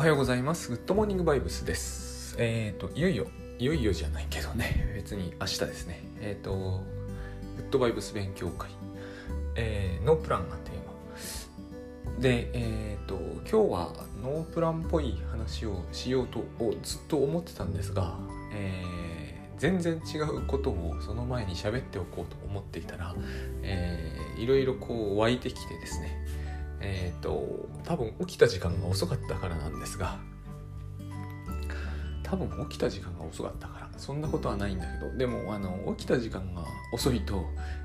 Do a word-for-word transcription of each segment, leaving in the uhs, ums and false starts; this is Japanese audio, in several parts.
おはようございます。グッドモーニングバイブスです。えーといよいよいよいよじゃないけどね、別に明日ですね。えーとグッドバイブス勉強会、えー、ノープランがテーマで、えーと今日はノープランっぽい話をしようとずっと思ってたんですが、えー、全然違うことをその前に喋っておこうと思っていたら、えー、いろいろこう湧いてきてですね、えーと多分起きた時間が遅かったからなんですが多分起きた時間が遅かったからそんなことはないんだけど、でもあの起きた時間が遅いと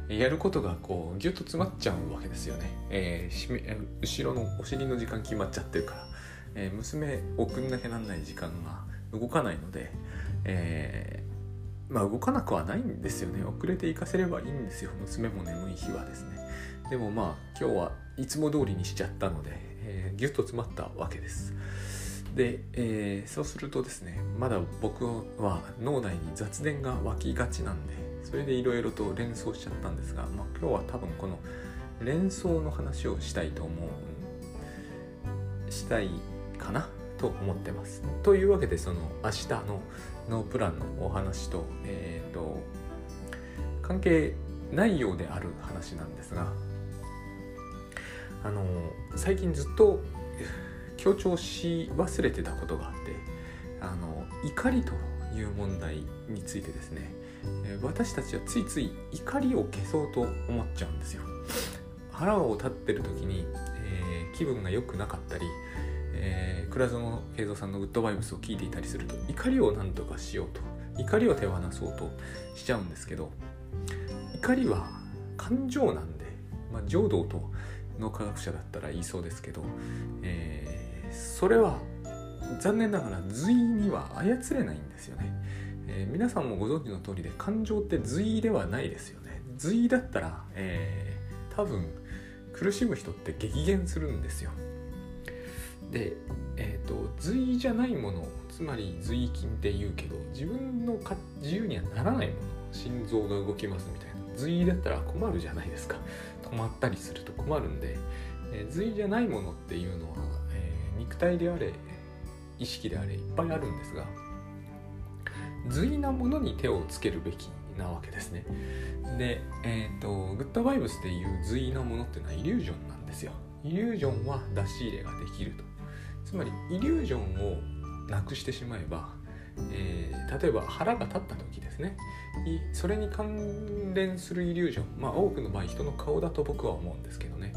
やることがこうギュッと詰まっちゃうわけですよね、えー、後ろのお尻の時間決まっちゃってるから、えー、娘送んなきゃなんない時間が動かないので、えー、まあ動かなくはないんですよね。遅れて行かせればいいんですよ、娘も眠い日はですね。でもまあ今日はいつも通りにしちゃったので、えー、ギュッと詰まったわけです。で、えー、そうするとですね、まだ僕は脳内に雑念が湧きがちなんで、それでいろいろと連想しちゃったんですが、まあ、今日は多分この連想の話をしたいと思うしたいかなと思ってます。というわけで、その明日のノープランのお話と、えーと関係ないようである話なんですが、あの最近ずっと強調し忘れてたことがあって、あの怒りという問題についてですね、私たちはついつい怒りを消そうと思っちゃうんですよ。腹を立ってる時に、えー、気分が良くなかったり、えー、倉園慶三さんのグッドバイブスを聞いていたりすると、怒りを何とかしようと、怒りを手放そうとしちゃうんですけど、怒りは感情なんで、まあ、浄土と脳科学者だったら言いそうですけど、えー、それは残念ながら随には操れないんですよね、えー、皆さんもご存知の通りで、感情って随ではないですよね。随だったら、えー、多分苦しむ人って激減するんですよ。で、えーと、随じゃないもの、つまり随筋って言うけど、自分のか自由にはならないもの、心臓が動きますみたいな、随だったら困るじゃないですか。止まったりすると困るんで、えー、随じゃないものっていうのは、えー、肉体であれ意識であれいっぱいあるんですが、随なものに手をつけるべきなわけですね。で、えーと、グッドバイブスでいう随なものっていうのはイリュージョンなんですよ。イリュージョンは出し入れができると。つまりイリュージョンをなくしてしまえば、えー、例えば腹が立った時ですね、それに関連するイリュージョン、まあ多くの場合人の顔だと僕は思うんですけどね、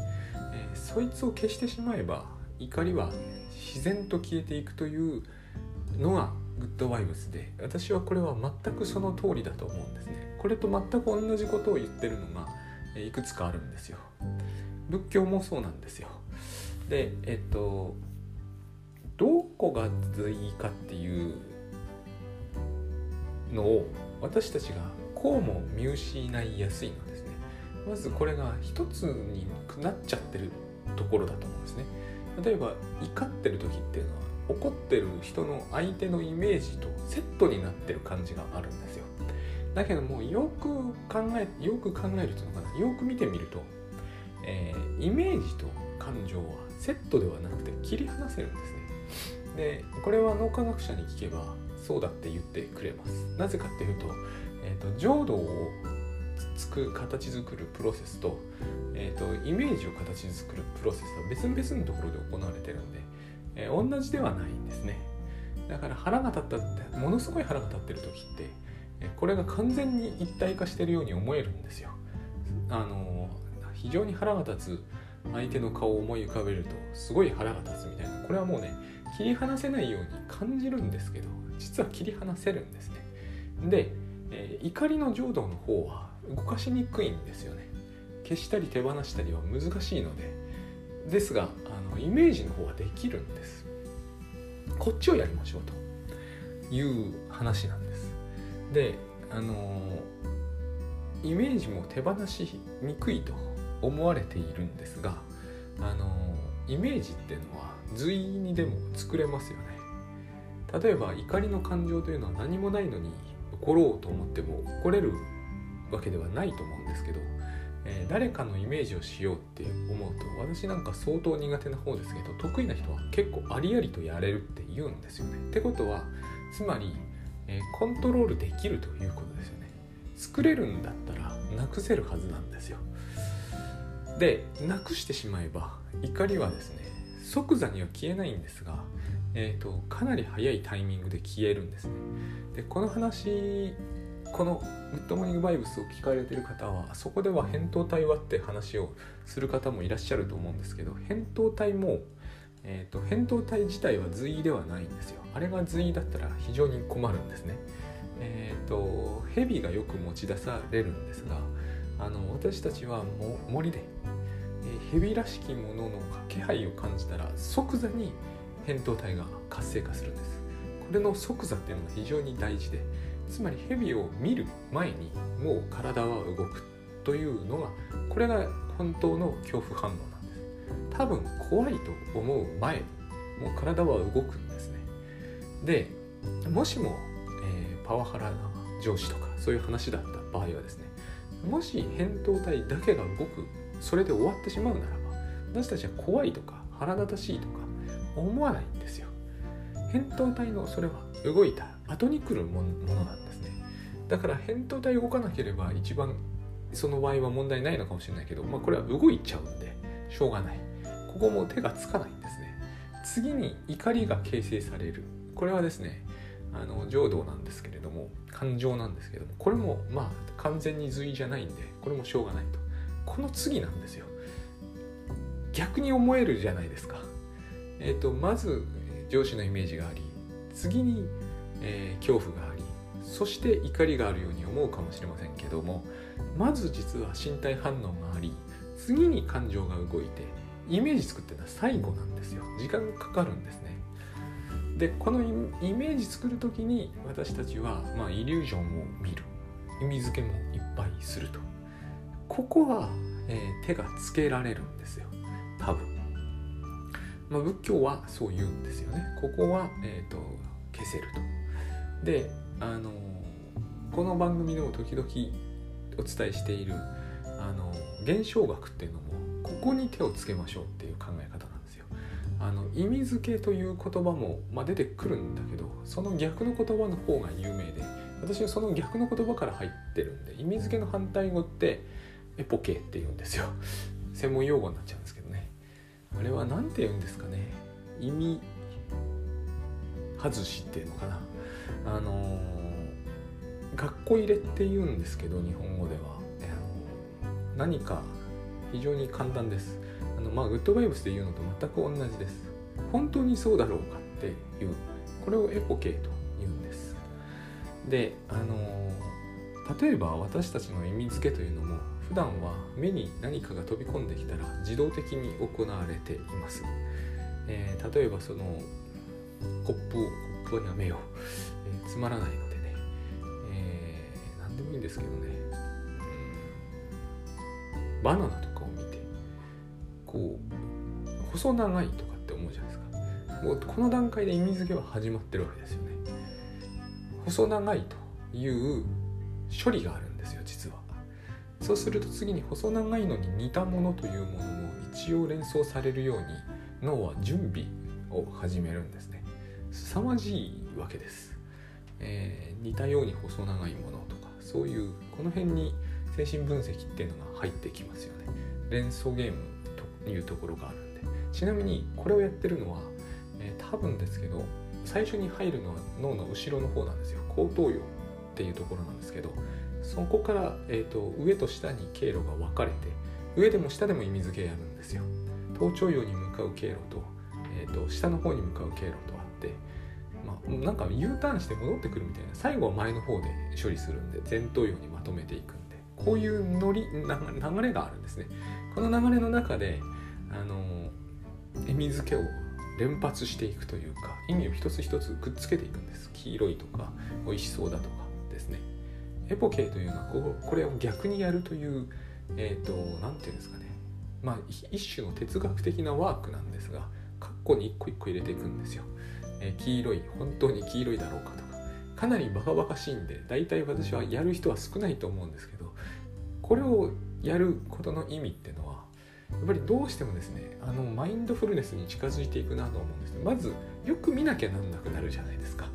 えー、そいつを消してしまえば怒りは自然と消えていくというのがグッドバイブスで、私はこれは全くその通りだと思うんですね。これと全く同じことを言ってるのがいくつかあるんですよ。仏教もそうなんですよ。で、えっとどこが随かっていうのを私たちがこうも見失いやすいのですね。まずこれが一つになっちゃってるところだと思うんですね。例えば怒ってる時っていうのは、怒ってる人の相手のイメージとセットになってる感じがあるんですよ。だけどもよく考えよく考えるというのかな、よく見てみると、えー、イメージと感情はセットではなくて切り離せるんですね。で、これは脳科学者に聞けばそうだって言ってくれます。なぜかっていうと、えー、と浄土をつく形作るプロセス と,、えー、とイメージを形作るプロセスは別々のところで行われてるんで、えー、同じではないんですね。だから腹が立ったってものすごい腹が立ってる時って、えー、これが完全に一体化してるように思えるんですよ。あのー、非常に腹が立つ相手の顔を思い浮かべるとすごい腹が立つみたいな、これはもうね切り離せないように感じるんですけど、実は切り離せるんですね。で、えー、怒りの浄土の方は動かしにくいんですよね。消したり手放したりは難しいので、ですがあのイメージの方はできるんです。こっちをやりましょうという話なんです。で、あのー、イメージも手放しにくいと思われているんですが、あのー、イメージっていうのは随にでも作れますよね。例えば怒りの感情というのは何もないのに怒ろうと思っても怒れるわけではないと思うんですけど、えー、誰かのイメージをしようって思うと、私なんか相当苦手な方ですけど、得意な人は結構ありありとやれるって言うんですよね。ってことはつまり、えー、コントロールできるということですよね。作れるんだったらなくせるはずなんですよ。で、なくしてしまえば怒りはですね、即座には消えないんですが、えーと、かなり早いタイミングで消えるんですね。で、この話、このグッドモーニングバイブスを聞かれている方は、そこでは扁桃体はって話をする方もいらっしゃると思うんですけど、扁桃体も、えーと、扁桃体自体は髄ではないんですよ。あれが髄だったら非常に困るんですね。えーと、蛇がよく持ち出されるんですが、あの私たちはも森で、えー、蛇らしきものの気配を感じたら即座に扁桃体が活性化するんです。これの即座っていうのが非常に大事で、つまり蛇を見る前にもう体は動くというのが、これが本当の恐怖反応なんです。多分怖いと思う前にもう体は動くんですね。で、もしも、えー、パワハラな上司とかそういう話だった場合はですね、もし扁桃体だけが動く、それで終わってしまうならば、私たちは怖いとか腹立たしいとか思わないんですよ。扁桃体のそれは動いた後に来るものなんですね。だから扁桃体動かなければ一番その場合は問題ないのかもしれないけど、まあ、これは動いちゃうんでしょうがない。ここも手がつかないんですね。次に怒りが形成される。これはですね、あの情動なんですけれども、感情なんですけども、これもまあ完全に随じゃないんで、これもしょうがないと。この次なんですよ。逆に思えるじゃないですか。えーと、まず上司のイメージがあり、次に、えー、恐怖があり、そして怒りがあるように思うかもしれませんけども、まず実は身体反応があり、次に感情が動いて、イメージ作ってのは最後なんですよ。時間かかるんですね。で、このイメージ作るときに私たちは、まあ、イリュージョンを見る、意味付けもいっぱいすると。ここは、えー、手がつけられるんですよ、多分。まあ、仏教はそう言うんですよね。ここは、えーと、消せると。で、あのこの番組でも時々お伝えしているあの現象学っていうのも、ここに手をつけましょうっていう考え方なんですよ。あの意味付けという言葉も、まあ、出てくるんだけど、その逆の言葉の方が有名で、私はその逆の言葉から入ってるんで、意味付けの反対語ってエポケって言うんですよ。専門用語になっちゃうんですけどね。あれはなんて言うんですかね、意味外しっていうのかな。あのー、学校入れって言うんですけど、日本語では、あのー、何か非常に簡単です。あのまあグッドバイブスで言うのと全く同じです。本当にそうだろうかっていう、これをエポケと言うんです。で、あのー、例えば私たちの意味付けというのも、普段は目に何かが飛び込んできたら自動的に行われています。えー、例えばそのコップをコップはやめよう、えー、つまらないのでね、えー、何でもいいんですけどね、うん、バナナとかを見てこう細長いとかって思うじゃないですか。もうこの段階で意味付けは始まってるわけですよね。細長いという処理があるんですよ、実は。そうすると次に細長いのに似たものというものも一応連想されるように、脳は準備を始めるんですね。凄まじいわけです。えー、似たように細長いものとか、そういうこの辺に精神分析っていうのが入ってきますよね。連想ゲームというところがあるんで。ちなみにこれをやってるのは、えー、多分ですけど、最初に入るのは脳の後ろの方なんですよ。後頭葉っていうところなんですけど、そこから、えー、と上と下に経路が分かれて、上でも下でも意味付けやるんですよ。頭頂葉に向かう経路 と,、えー、と下の方に向かう経路とあって、まあ、なんか U ターンして戻ってくるみたいな。最後は前の方で処理するんで、前頭葉にまとめていくんで、こういうのり流れがあるんですね。この流れの中で、あのー、意味付けを連発していくというか、意味を一つ一つくっつけていくんです。黄色いとか美味しそうだとかですね。エポケというのは こ, これを逆にやるという、えーと、なんていうんですかね、まあ一種の哲学的なワークなんですが、カッコに一個一個入れていくんですよ。えー、黄色い、本当に黄色いだろうかとか、かなりバカバカしいんで、大体私はやる人は少ないと思うんですけど、これをやることの意味っていうのはやっぱりどうしてもですね、あのマインドフルネスに近づいていくなと思うんですね。まずよく見なきゃなんなくなるじゃないですか。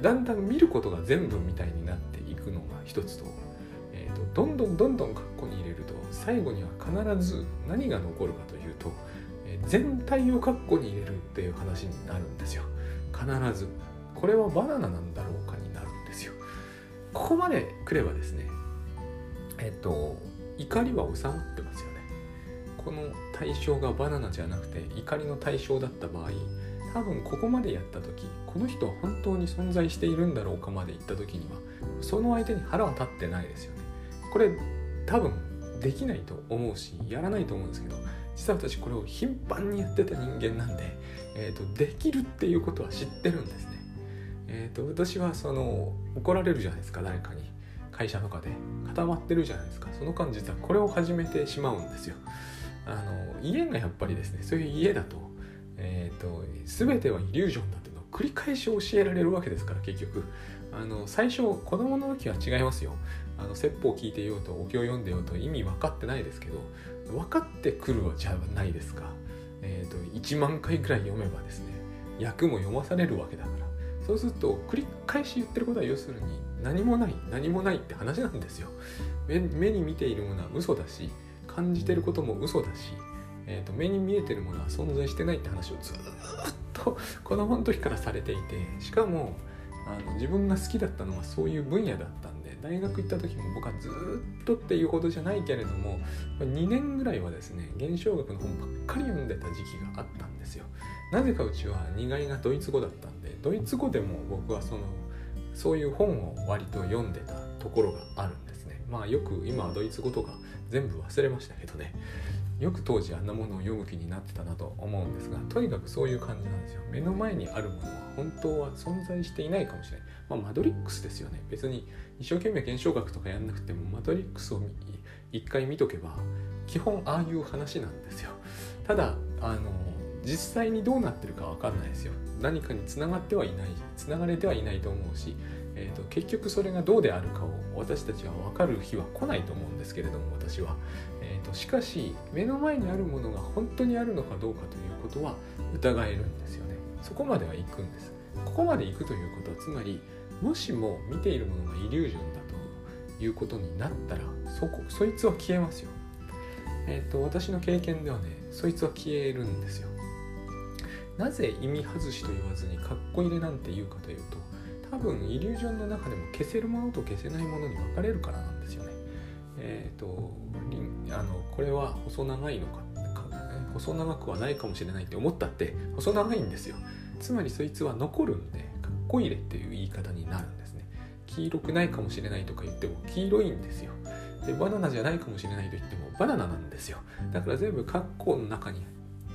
だんだん見ることが全部みたいになっていくのが一つと、えーと、どんどんどんどん括弧に入れると最後には必ず何が残るかというと、えー、全体を括弧に入れるっていう話になるんですよ。必ずこれはバナナなんだろうかになるんですよ。ここまで来ればですね、えっと怒りは収まってますよね。この対象がバナナじゃなくて怒りの対象だった場合、多分ここまでやった時、この人は本当に存在しているんだろうかまでいった時にはその相手に腹は立ってないですよね。これ多分できないと思うしやらないと思うんですけど、実は私これを頻繁にやってた人間なんで、えーと、できるっていうことは知ってるんですね。えーと、私はその怒られるじゃないですか、誰かに会社とかで固まってるじゃないですか。その間実はこれを始めてしまうんですよ。あの家がやっぱりですね、そういう家だと、えーと、全てはイリュージョンだっていうのを繰り返し教えられるわけですから、結局あの最初子供の時は違いますよ。あの説法聞いてようとお経読んでようと意味分かってないですけど、分かってくるはじゃないですか。えーと、いちまんかいくらい読めばですね、訳も読まされるわけだから、そうすると繰り返し言ってることは要するに何もない何もないって話なんですよ。 目, 目に見ているものは嘘だし、感じてることも嘘だし、えーと、目に見えてるものは存在してないって話をずっと子供の時からされていて、しかもあの自分が好きだったのはそういう分野だったんで、大学行った時も僕はずっとっていうほどじゃないけれどもにねんぐらいはですね、現象学の本ばっかり読んでた時期があったんですよ。なぜかうちはにがいがドイツ語だったんで、ドイツ語でも僕はそのそういう本を割と読んでたところがあるんですね。まあよく今はドイツ語とか全部忘れましたけどね、よく当時あんなものを読む気になってたなと思うんですが、とにかくそういう感じなんですよ。目の前にあるものは本当は存在していないかもしれない、まあ、マトリックスですよね。別に一生懸命現象学とかやんなくてもマトリックスを一回見とけば基本ああいう話なんですよ。ただあの実際にどうなってるか分かんないですよ。何かに繋がってはいない、繋がれてはいないと思うし、えーと、結局それがどうであるかを私たちは分かる日は来ないと思うんですけれども、私は、えーと、しかし目の前にあるものが本当にあるのかどうかということは疑えるんですよね。そこまでは行くんです。ここまで行くということは、つまりもしも見ているものがイリュージョンだということになったら、そこ、そいつは消えますよ。えーと、私の経験ではね、そいつは消えるんですよ。なぜ意味外しと言わずにカッコ入れなんて言うかというと、多分イリュージョンの中でも消せるものと消せないものに分かれるからなんですよね。えっと、あのこれは細長いのか、細長くはないかもしれないって思ったって細長いんですよ。つまりそいつは残るんで、カッコ入れっていう言い方になるんですね。黄色くないかもしれないとか言っても黄色いんですよ。で、バナナじゃないかもしれないと言ってもバナナなんですよ。だから全部カッコの中に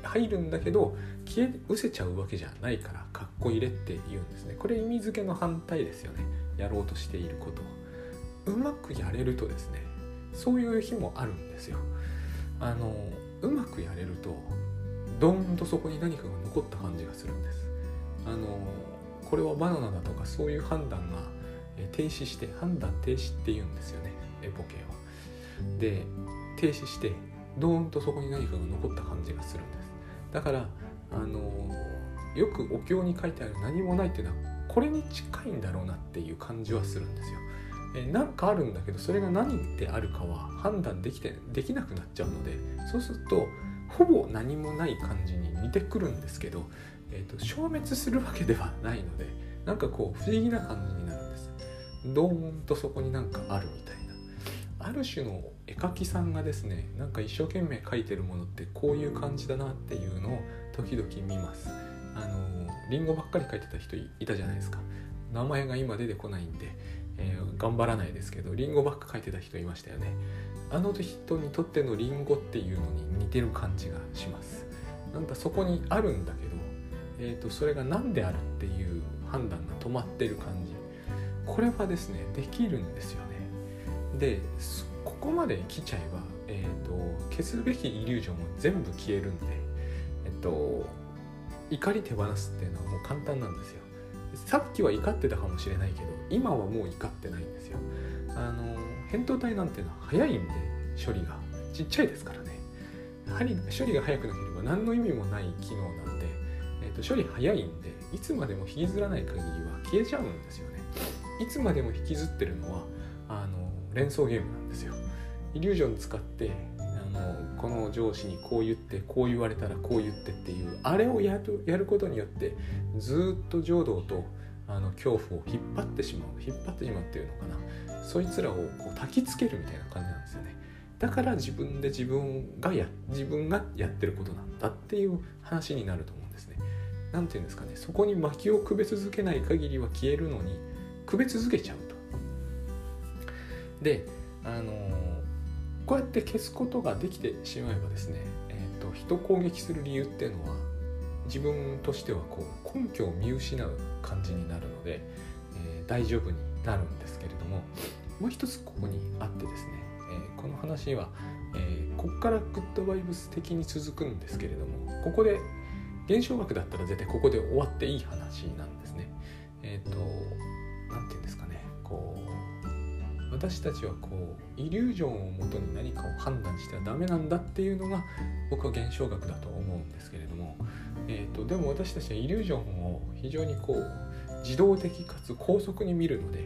入るんだけど消え失せちゃうわけじゃないから、カッコ入れって言うんですね。これ意味付けの反対ですよね、やろうとしていることを。うまくやれるとですね、そういう日もあるんですよ。あのうまくやれるとどんとそこに何かが残った感じがするんです。あのこれはバナナだとかそういう判断が停止して、判断停止って言うんですよね、エポケは。で、停止してドーンとそこに何かが残った感じがするんです。だからあのよくお経に書いてある何もないっていうのはこれに近いんだろうなっていう感じはするんですよ。えなんかあるんだけど、それが何であるかは判断できてできなくなっちゃうので、そうするとほぼ何もない感じに似てくるんですけど、えーと、消滅するわけではないので、なんかこう不思議な感じになるんです。ドーンとそこになんかあるみたいな、ある種の絵描きさんがですね、なんか一生懸命描いてるものってこういう感じだなっていうのを時々見ます。あのリンゴばっかり描いてた人 い, いたじゃないですか。名前が今出てこないんで、えー、頑張らないですけど、リンゴばっか描いてた人いましたよね。あの人にとってのリンゴっていうのに似てる感じがします。なんかそこにあるんだけど、えーと、それが何であるっていう判断が止まってる感じ、これはですねできるんですよね。でここまで来ちゃえば、えーと、消すべきイリュージョンも全部消えるんで、えっと、怒り手放すっていうのはもう簡単なんですよ。さっきは怒ってたかもしれないけど、今はもう怒ってないんですよ。あの、扁桃体なんていうのは早いんで、処理が。ちっちゃいですからね。針処理が早くなければ何の意味もない機能なので、えー、と処理早いんでいつまでも引きずらない限りは消えちゃうんですよね。いつまでも引きずってるのはあの連想ゲームなんですよ。イリュージョン使ってあのこの上司にこう言ってこう言われたらこう言ってっていうあれをやる、やることによってずっと情動とあの恐怖を引っ張ってしまう引っ張ってしまうっていうのかな、そいつらをこう焚きつけるみたいな感じなんですよね。だから自分で自分がや自分がやってることなんだっていう話になると思うんですね。なんていうんですかね、そこに薪をくべ続けない限りは消えるのにくべ続けちゃうと。で、あのこうやって消すことができてしまえばですね、えーと、人を攻撃する理由っていうのは自分としてはこう根拠を見失う感じになるので、えー、大丈夫になるんですけれども、もう一つここにあってですね、えー、この話は、えー、ここからグッドバイブス的に続くんですけれども、ここで減少額だったら絶対ここで終わっていい話なんですね。えっと、なんていうんですかね、こう私たちはこうイリュージョンをもとに何かを判断してはダメなんだっていうのが僕は減少額だと思うんですけれども、えっと、でも私たちはイリュージョンを非常にこう自動的かつ高速に見るので、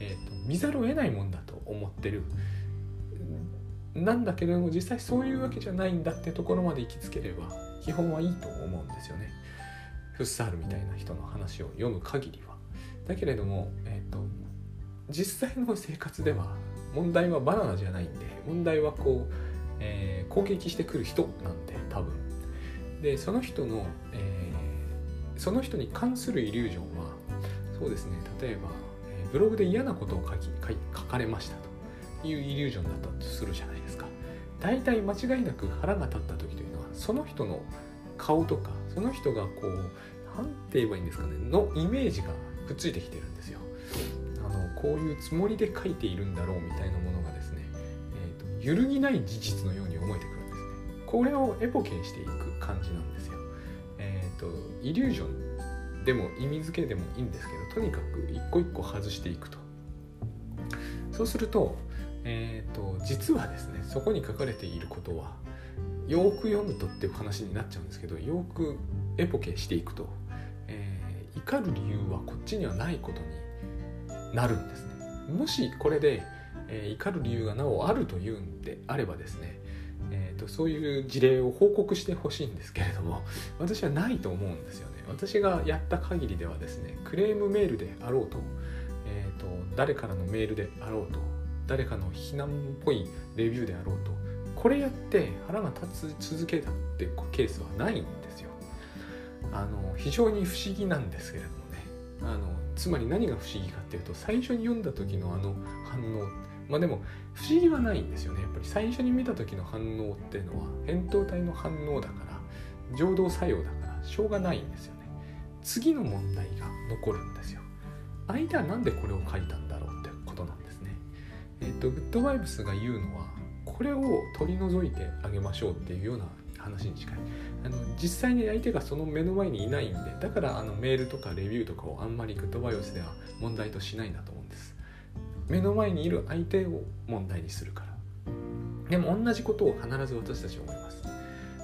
えっと、見ざるを得ないもんだと思ってる。なんだけれども実際そういうわけじゃないんだってところまで行きつければ基本はいいと思うんですよね。フッサールみたいな人の話を読む限りは。だけれども、えーと、実際の生活では問題はバナナじゃないんで、問題はこう、えー、攻撃してくる人なんで多分。で、その人の、えー、その人に関するイリュージョンはそうですね、例えばブログで嫌なことを書き、書き、書かれましたと。いうイリュージョンだったとするじゃないですか。だいたい間違いなく腹が立った時というのはその人の顔とかその人がこうなんて言えばいいんですかねのイメージがくっついてきてるんですよ。あのこういうつもりで書いているんだろうみたいなものがですね、えーと、揺るぎない事実のように思えてくるんですね。これをエポケーしていく感じなんですよ。えーと、イリュージョンでも意味付けでもいいんですけど、とにかく一個一個外していくと。そうするとえーと、実はですね、そこに書かれていることはよく読むとっていう話になっちゃうんですけど、よくエポケしていくと、えー、怒る理由はこっちにはないことになるんですね。もしこれで、えー、怒る理由がなおあるというんであればですね、えーと、そういう事例を報告してほしいんですけれども、私はないと思うんですよね。私がやった限りではですね、クレームメールであろうと、えーと、誰からのメールであろうと、誰かの非難っぽいレビューであろうと、これやって腹が立つ続けたってケースはないんですよ。あの非常に不思議なんですけれどもね、あのつまり何が不思議かっていうと、最初に読んだ時のあの反応、まあでも不思議はないんですよね。やっぱり最初に見た時の反応っていうのは扁桃体の反応だから情動作用だからしょうがないんですよね。次の問題が残るんですよ。間なんでこれを書いたんだろうってことなんです。えっと、グッドバイブスが言うのはこれを取り除いてあげましょうっていうような話に近い。あの実際に相手がその目の前にいないんで、だからあのメールとかレビューとかをあんまりグッドバイブスでは問題としないんだと思うんです。目の前にいる相手を問題にするから。でも同じことを必ず私たちは思います。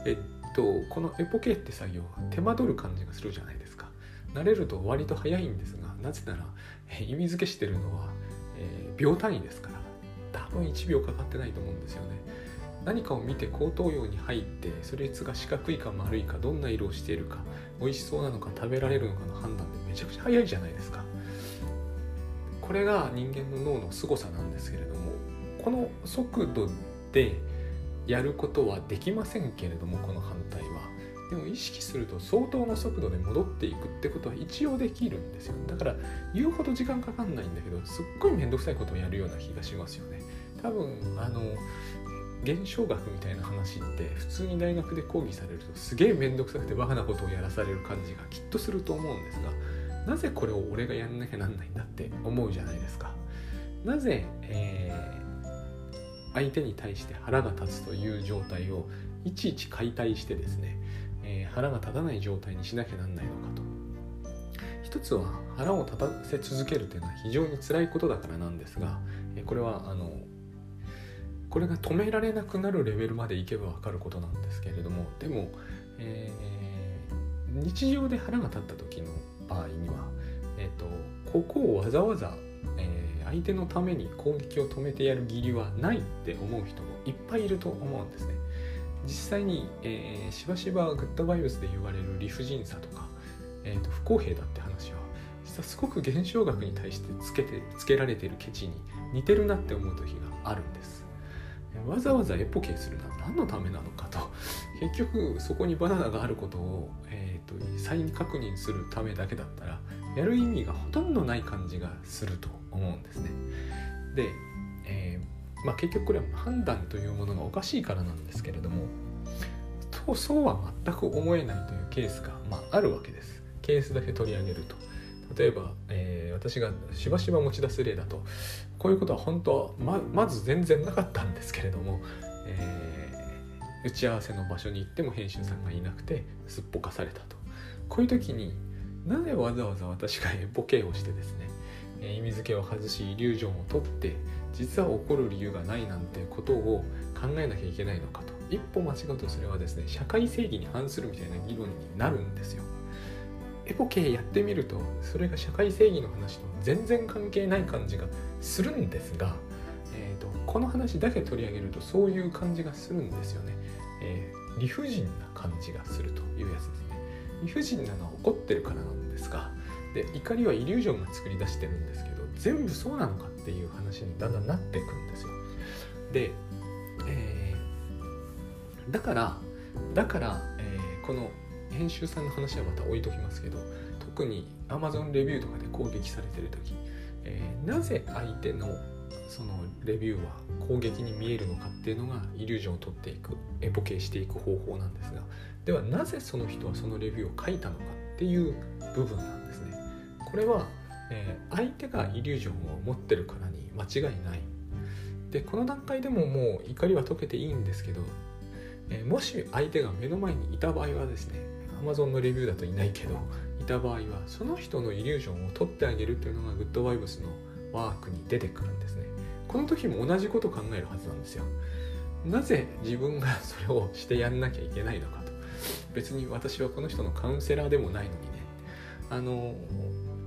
えっとこのエポケって作業は手間取る感じがするじゃないですか。慣れると割と早いんですが、なぜなら意味付けしてるのは、えー、秒単位ですから多分いちびょうかかってないと思うんですよね。何かを見て口頭葉に入って、それが四角いか丸いかどんな色をしているか美味しそうなのか食べられるのかの判断ってめちゃくちゃ早いじゃないですか。これが人間の脳の凄さなんですけれども、この速度でやることはできませんけれども、この反対はでも意識すると相当の速度で戻っていくってことは一応できるんですよ。だから言うほど時間かかんないんだけど、すっごいめんどくさいことをやるような気がしますよね。多分あの減少学みたいな話って普通に大学で講義されるとすげえめんどくさくてバカなことをやらされる感じがきっとすると思うんですが、なぜこれを俺がやんなきゃなんないんだって思うじゃないですか。なぜ、えー、相手に対して腹が立つという状態をいちいち解体してですね、えー、腹が立たない状態にしなきゃなんないのかと。一つは腹を立たせ続けるというのは非常に辛いことだからなんですが、これはあのこれが止められなくなるレベルまでいけば分かることなんですけれども、でも、えー、日常で腹が立った時の場合には、えーと、ここをわざわざ、えー、相手のために攻撃を止めてやる義理はないって思う人もいっぱいいると思うんですね。実際に、えー、しばしばグッドバイブスで言われる理不尽さとか、えーと、不公平だって話は実はすごく現象学に対してつけて、つけられているケチに似てるなって思う時があるんです。わざわざエポケするのは何のためなのかと、結局そこにバナナがあることを、えー、と再確認するためだけだったらやる意味がほとんどない感じがすると思うんですね。で、えーまあ、結局これは判断というものがおかしいからなんですけれども、そう、そうは全く思えないというケースが、まあ、あるわけです。ケースだけ取り上げると、例えば、えー、私がしばしば持ち出す例だと、こういうことは本当は ま, まず全然なかったんですけれども、えー、打ち合わせの場所に行っても編集さんがいなくてすっぽかされたと。こういう時になぜわざわざ私がボケをしてですね、えー、意味付けを外しイリュージョンを取って実は怒る理由がないなんてことを考えなきゃいけないのかと。一歩間違うとそれはですね、社会正義に反するみたいな議論になるんですよ。エポケやってみるとそれが社会正義の話と全然関係ない感じがするんですが、えーと、この話だけ取り上げるとそういう感じがするんですよね、えー、理不尽な感じがするというやつですね。理不尽なのは怒ってるからなんですが、で怒りはイリュージョンが作り出してるんですけど、全部そうなのかっていう話にだんだんなっていくんですよ。で、えー、だからだから、えー、この編集さんの話はまた置いときますけど、特に Amazon レビューとかで攻撃されているとき、えー、なぜ相手のそのレビューは攻撃に見えるのかっていうのがイリュージョンを取っていく、エポケしていく方法なんですが、ではなぜその人はそのレビューを書いたのかっていう部分なんですね。これは、えー、相手がイリュージョンを持ってるからに間違いない。で、この段階でももう怒りは解けていいんですけど、えー、もし相手が目の前にいた場合はですね、Amazon のレビューだといないけどいた場合はその人のイリュージョンを取ってあげるというのがグッドバイブスのワークに出てくるんですね。この時も同じことを考えるはずなんですよ。なぜ自分がそれをしてやんなきゃいけないのかと。別に私はこの人のカウンセラーでもないのにね。あの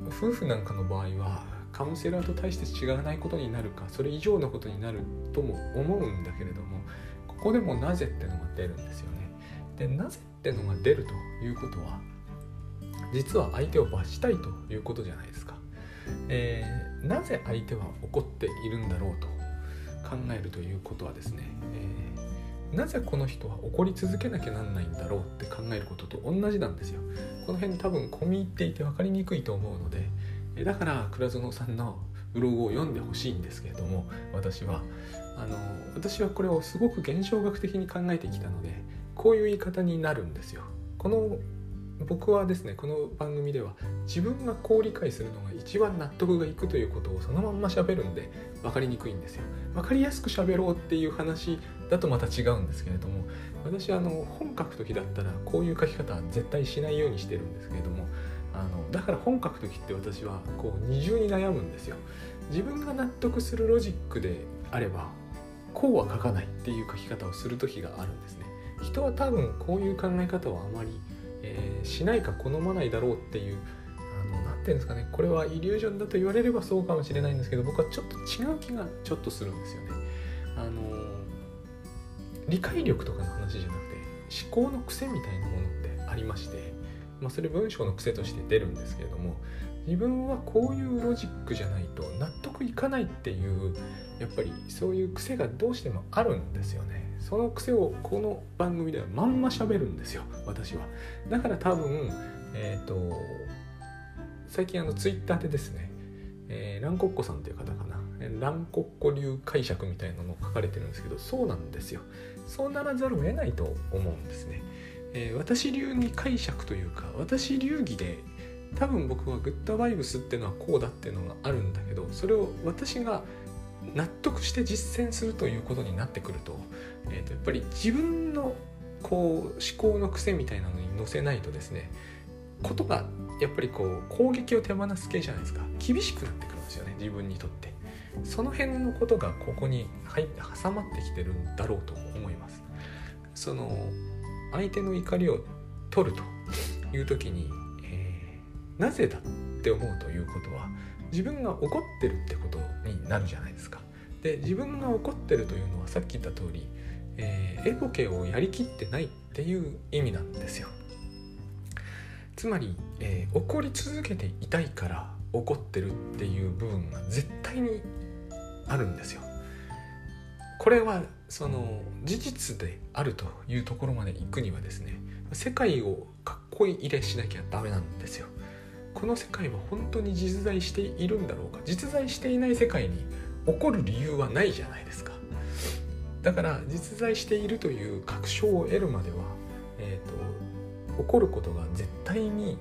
夫婦なんかの場合はカウンセラーと対して違わないことになるか、それ以上のことになるとも思うんだけれども、ここでもなぜってのが出るんですよね。で、なぜってのが出るということは、実は相手を罰したいということじゃないですか。えー、なぜ相手は怒っているんだろうと考えるということはですね、えー、なぜこの人は怒り続けなきゃなんないんだろうって考えることと同じなんですよ。この辺多分込み入っていて分かりにくいと思うので、だから倉園さんのブログを読んでほしいんですけれども、私はあの私はこれをすごく現象学的に考えてきたので、こういう言い方になるんですよ。この僕はですね、この番組では自分がこう理解するのが一番納得がいくということをそのまんま喋るんで分かりにくいんですよ。分かりやすく喋ろうっていう話だとまた違うんですけれども、私あの本書くときだったらこういう書き方は絶対しないようにしてるんですけれども、あのだから本書くときって私はこう二重に悩むんですよ。自分が納得するロジックであればこうは書かないっていう書き方をするときがあるんですね。人は多分こういう考え方はあまり、えー、しないか好まないだろうっていう、あの、なんていうんですかね、これはイリュージョンだと言われればそうかもしれないんですけど、僕はちょっと違う気がちょっとするんですよね。あのー、理解力とかの話じゃなくて思考の癖みたいなものってありまして、まあ、それ文章の癖として出るんですけれども、自分はこういうロジックじゃないと納得いかないっていう、やっぱりそういう癖がどうしてもあるんですよね。その癖をこの番組ではまんま喋るんですよ、私は。だから多分、えーと、最近あのツイッターでですね、えー、ランコッコさんという方かな、ランコッコ流解釈みたいなのを書かれてるんですけど、そうなんですよ。そうならざるを得ないと思うんですね。えー、私流に解釈というか、私流儀で、多分僕はグッドバイブスっていうのはこうだっていうのがあるんだけど、それを私が納得して実践するということになってくると、えーと、やっぱり自分のこう思考の癖みたいなのに乗せないとですね、ことがやっぱりこう攻撃を手放す系じゃないですか。厳しくなってくるんですよね、自分にとって。その辺のことがここに入って挟まってきてるんだろうと思います。その相手の怒りを取るという時に、えー、なぜだって思うということは自分が怒ってるってことになるじゃないですか。で、自分が怒ってるというのはさっき言った通り、えー、エボケをやりきってないっていう意味なんですよ。つまり、えー、怒り続けていたいから怒ってるっていう部分が絶対にあるんですよ。これはその事実であるというところまで行くにはですね、世界をかっこいい入れしなきゃダメなんですよ。この世界は本当に実在しているんだろうか。実在していない世界に怒る理由はないじゃないですか。だから実在しているという確証を得るまでは、えーと、怒ることが絶対に、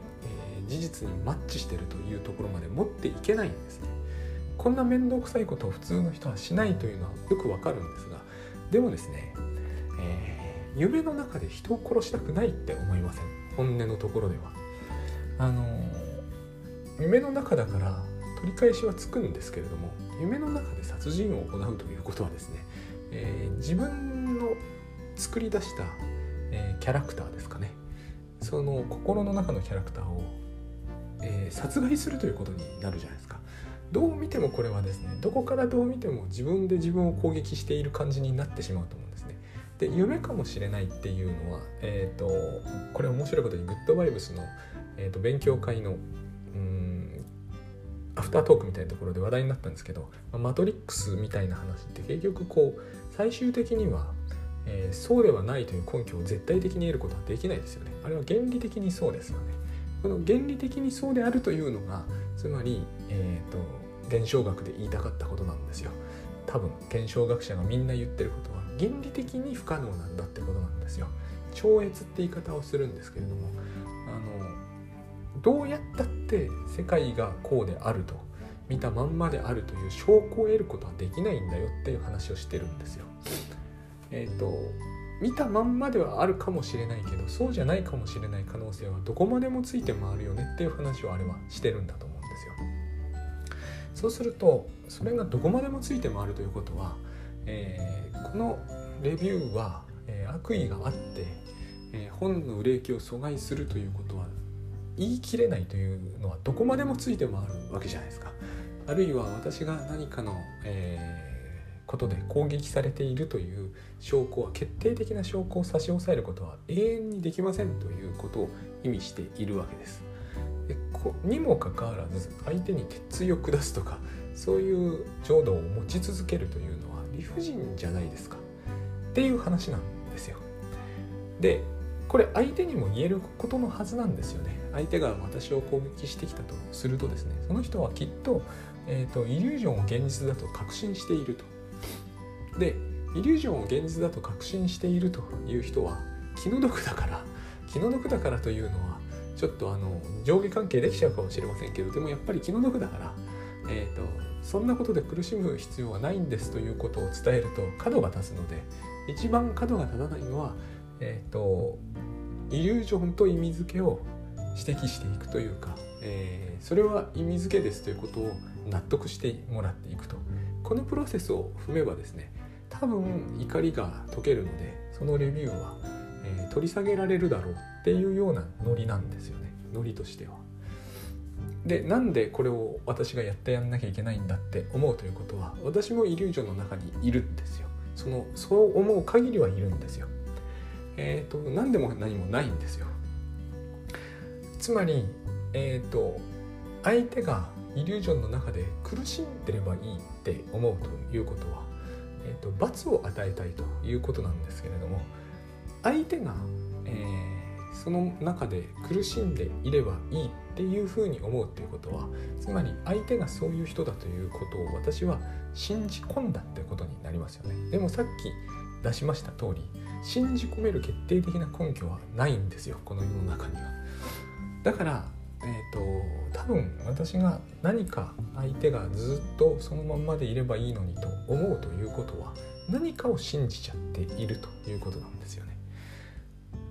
えー、事実にマッチしているというところまで持っていけないんですね。こんな面倒くさいことを普通の人はしないというのはよくわかるんですが、でもですね、えー、夢の中で人を殺したくないって思いません？本音のところでは。あのー、夢の中だから取り返しはつくんですけれども、夢の中で殺人を行うということはですね、えー、自分の作り出した、えー、キャラクターですかね、その心の中のキャラクターを、えー、殺害するということになるじゃないですか。どう見てもこれはですね、どこからどう見ても自分で自分を攻撃している感じになってしまうと思うんですね。で、夢かもしれないっていうのは、えーと、これ面白いことにグッドバイブスの、えーと、勉強会のうーんアフタートークみたいなところで話題になったんですけど、マトリックスみたいな話って結局こう最終的には、えー、そうではないという根拠を絶対的に得ることはできないですよね。あれは原理的にそうですよね。この原理的にそうであるというのが、つまり、えーと、現象学で言いたかったことなんですよ。多分現象学者がみんな言ってることは原理的に不可能なんだってことなんですよ。超越って言い方をするんですけれども、あのどうやったって世界がこうであると見たまんまであるという証拠を得ることはできないんだよっていう話をしてるんですよ。えーと見たまんまではあるかもしれないけど、そうじゃないかもしれない可能性はどこまでもついて回るよねっていう話をあれはしてるんだと思うんですよ。そうすると、それがどこまでもついて回るということは、えー、このレビューは、えー、悪意があって、えー、本の売れ行きを阻害するということは言い切れないというのはどこまでもついて回るわけじゃないですか。あるいは私が何かの、えーことで攻撃されているという証拠は、決定的な証拠を差し押さえることは永遠にできませんということを意味しているわけです。でこにもかかわらず、相手に鉄槌を下すとか、そういう情動を持ち続けるというのは理不尽じゃないですかっていう話なんですよ。でこれ相手にも言えることのはずなんですよね。相手が私を攻撃してきたとするとですね、その人はきっと、えーと、イリュージョンを現実だと確信していると。でイリュージョンを現実だと確信しているという人は気の毒だから気の毒だからというのはちょっとあの上下関係できちゃうかもしれませんけど、でもやっぱり気の毒だから、えーと、そんなことで苦しむ必要はないんですということを伝えると角が立つので、一番角が立たないのは、えーと、イリュージョンと意味付けを指摘していくというか、えー、それは意味付けですということを納得してもらっていくと、このプロセスを踏めばですね、多分怒りが解けるので、そのレビューは、えー、取り下げられるだろうっていうようなノリなんですよね。ノリとしては。で、なんでこれを私がやってやんなきゃいけないんだって思うということは、私もイリュージョンの中にいるんですよ。その、そう思う限りはいるんですよ。えっと、何でも何もないんですよ。つまり、えっと、相手がイリュージョンの中で苦しんでればいいって思うということは、えーと、罰を与えたいということなんですけれども、相手が、えー、その中で苦しんでいればいいっていうふうに思うということは、つまり相手がそういう人だということを私は信じ込んだってことになりますよね。でもさっき出しました通り、信じ込める決定的な根拠はないんですよ、この世の中には。だから、えーと、多分私が何か相手がずっとそのまんまでいればいいのにと思うということは、何かを信じちゃっているということなんですよね。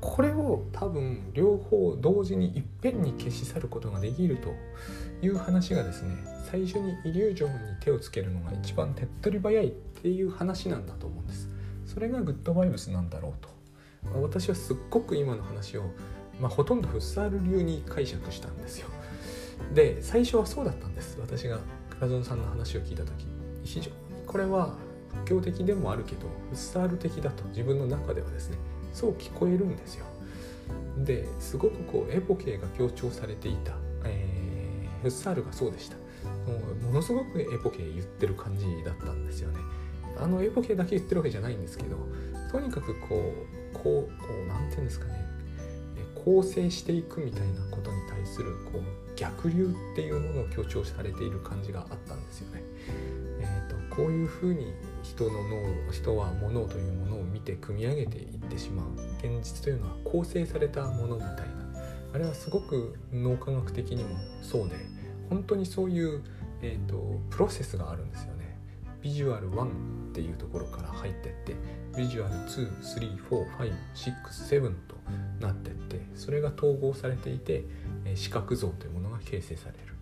これを多分両方同時にいっぺんに消し去ることができるという話がですね、最初にイリュージョンに手をつけるのが一番手っ取り早いっていう話なんだと思うんです。それがグッドバイブスなんだろうと。私はすっごく今の話を、まあ、ほとんどフッサール流に解釈したんですよ。で、最初はそうだったんです。私が倉園さんの話を聞いた時、非常にこれは仏教的でもあるけどフッサール的だと自分の中ではですね、そう聞こえるんですよ。で、すごくこうエポケーが強調されていた、えー、フッサールがそうでした。もうものすごくエポケー言ってる感じだったんですよね。あのエポケーだけ言ってるわけじゃないんですけど、とにかくこうこう、こうなんていうんですかね、構成していくみたいなことに対するこう逆流っていうものを強調されている感じがあったんですよね。えーと、こういうふうに人の脳、人は物というものを見て組み上げていってしまう。現実というのは構成されたものみたいな、あれはすごく脳科学的にもそうで、本当にそういう、えーと、プロセスがあるんですよね。ビジュアルいちっていうところから入ってって、ビジュアルに、さん、よん、ご、ろく、ななとなってって、それが統合されていて視覚像というものが形成される。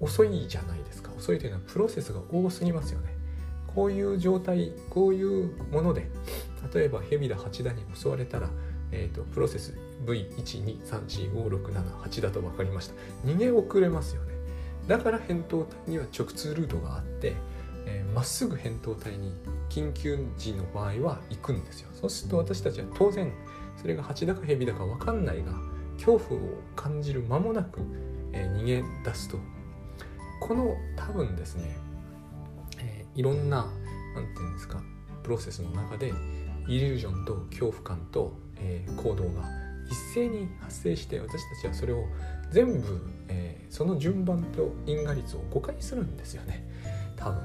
遅いじゃないですか。遅いというのはプロセスが多すぎますよね。こういう状態、こういうもので、例えばヘビだハチだに襲われたら、えーと、プロセス ブイいちにさんよんごろくななはち だと分かりました。逃げ遅れますよね。だから扁桃体には直通ルートがあってまっすぐ扁桃体に緊急時の場合は行くんですよ。そうすると私たちは当然それがハチだかヘビだか分かんないが恐怖を感じる間もなく、えー、逃げ出すと、この多分ですね、えー、いろんななんていうんですか、プロセスの中でイリュージョンと恐怖感と、えー、行動が一斉に発生して、私たちはそれを全部、えー、その順番と因果率を誤解するんですよね。多分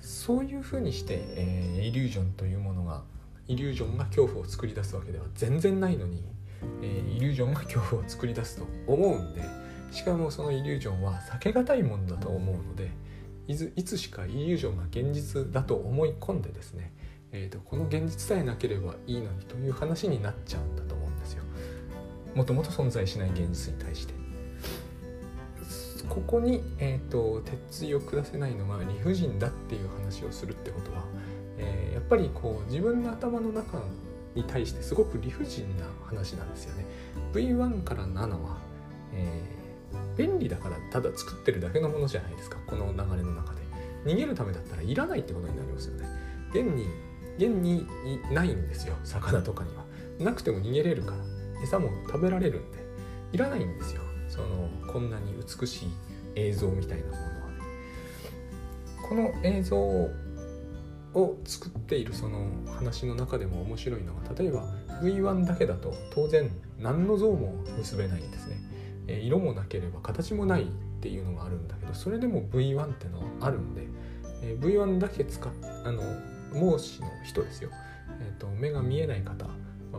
そういうふうにして、えー、イリュージョンというものが、イリュージョンが恐怖を作り出すわけでは全然ないのに、えー、イリュージョンが恐怖を作り出すと思うんで、しかもそのイリュージョンは避けがたいものだと思うので、いつ、いつしかイリュージョンが現実だと思い込んでですね、えーと、この現実さえなければいいのにという話になっちゃうんだと思うんですよ。もともと存在しない現実に対して。ここに、えーと、鉄槌を下せないのが理不尽だっていう話をするってことは、えー、やっぱりこう自分の頭の中に対してすごく理不尽な話なんですよね。 ブイワン からななは、えー、便利だからただ作ってるだけのものじゃないですか。この流れの中で逃げるためだったらいらないってことになりますよね。現に、現にないんですよ。魚とかにはなくても逃げれるから、餌も食べられるんでいらないんですよ。そのこんなに美しい映像みたいなものはね、この映像を作っているその話の中でも面白いのが、例えば ブイワン だけだと当然何の像も結べないんですね。え色もなければ形もないっていうのがあるんだけど、それでも ブイワン ってのはあるんで、え ブイワン だけ使っあの盲視の人ですよ、えー、と目が見えない方、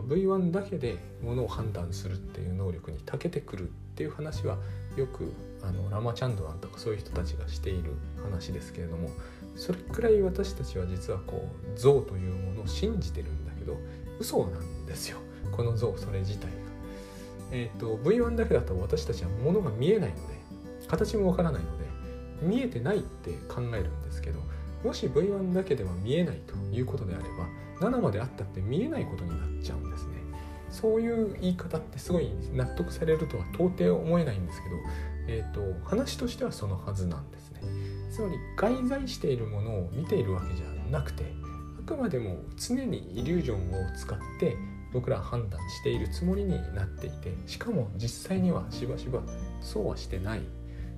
ブイワン だけでものを判断するっていう能力に長けてくるっていう話は、よくあのラマチャンドランとかそういう人たちがしている話ですけれども、それくらい私たちは実はこう像というものを信じてるんだけど嘘なんですよ、この像それ自体が。えーと、ブイワン だけだと私たちはものが見えないので形もわからないので見えてないって考えるんですけど、もし ブイワン だけでは見えないということであれば、ななまであったって見えないことになっちゃうんですね。そういう言い方ってすごい納得されるとは到底思えないんですけど、えーと、話としてはそのはずなんですね。つまり外在しているものを見ているわけじゃなくて、あくまでも常にイリュージョンを使って僕らは判断しているつもりになっていて、しかも実際にはしばしばそうはしてない。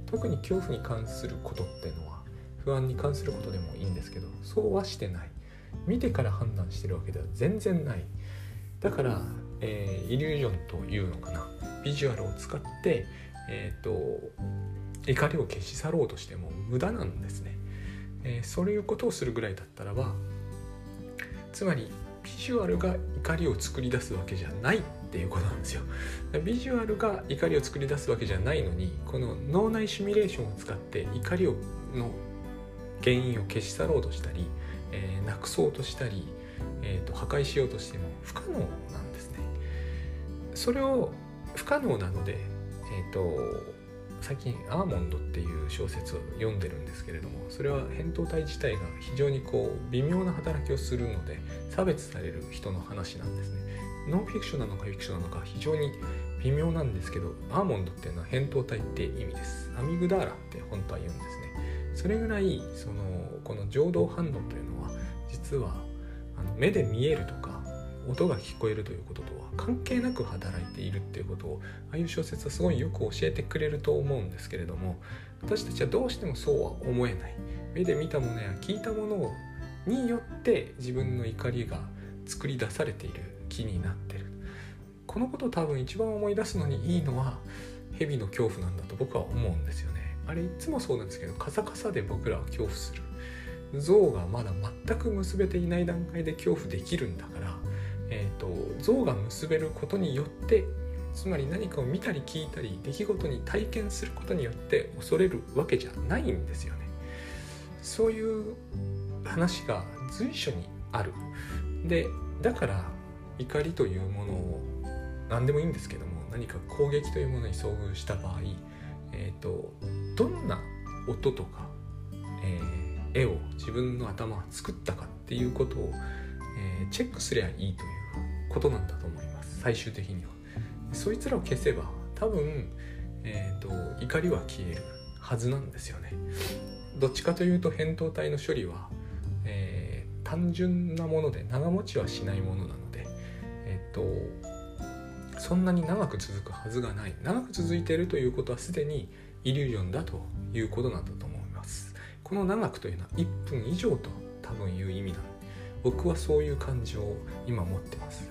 特に恐怖に関することってのは、不安に関することでもいいんですけど、そうはしてない。見てから判断してるわけでは全然ない。だから、えー、イリュージョンというのかな、ビジュアルを使って、えーと、怒りを消し去ろうとしても無駄なんですね。えー、そういうことをするぐらいだったらば、つまりビジュアルが怒りを作り出すわけじゃないっていうことなんですよ。ビジュアルが怒りを作り出すわけじゃないのに、この脳内シミュレーションを使って怒りをの原因を消し去ろうとしたり、えー、なくそうとしたり、えー、と破壊しようとしても不可能なんですね。それを不可能なので、えっと最近アーモンドっていう小説を読んでるんですけれども、それは扁桃体自体が非常にこう微妙な働きをするので差別される人の話なんですね。ノンフィクションなのかフィクションなのか非常に微妙なんですけど、アーモンドっていうのは扁桃体って意味です。アミグダーラって本当は言うんですね。それぐらいそのこの情動反応というのは実はあの目で見えるとか音が聞こえるということとは関係なく働いているっていうことを、ああいう小説はすごいよく教えてくれると思うんですけれども、私たちはどうしてもそうは思えない。目で見たものや聞いたものによって自分の怒りが作り出されている気になってる。このことを多分一番思い出すのにいいのは蛇の恐怖なんだと僕は思うんですよね。あれいつもそうなんですけど、カサカサで僕らは恐怖する。象がまだ全く結べていない段階で恐怖できるんだから、えーと、象が結べることによって、つまり何かを見たり聞いたり出来事に体験することによって恐れるわけじゃないんですよね。そういう話が随所にある。で、だから怒りというものを何でもいいんですけども、何か攻撃というものに遭遇した場合、えーと、どんな音とか、えー、絵を自分の頭が作ったかっていうことを、えー、チェックすればいいということなんだと思います。最終的にはそいつらを消せば多分、えーと、怒りは消えるはずなんですよね。どっちかというと扁桃体の処理は、えー、単純なもので長持ちはしないものなので、えーとそんなに長く続くはずがない。長く続いているということはすでにイリュージョンだということなんだと思います。この長くというのはいっぷん以上と多分いう意味なんで、僕はそういう感情を今持ってます。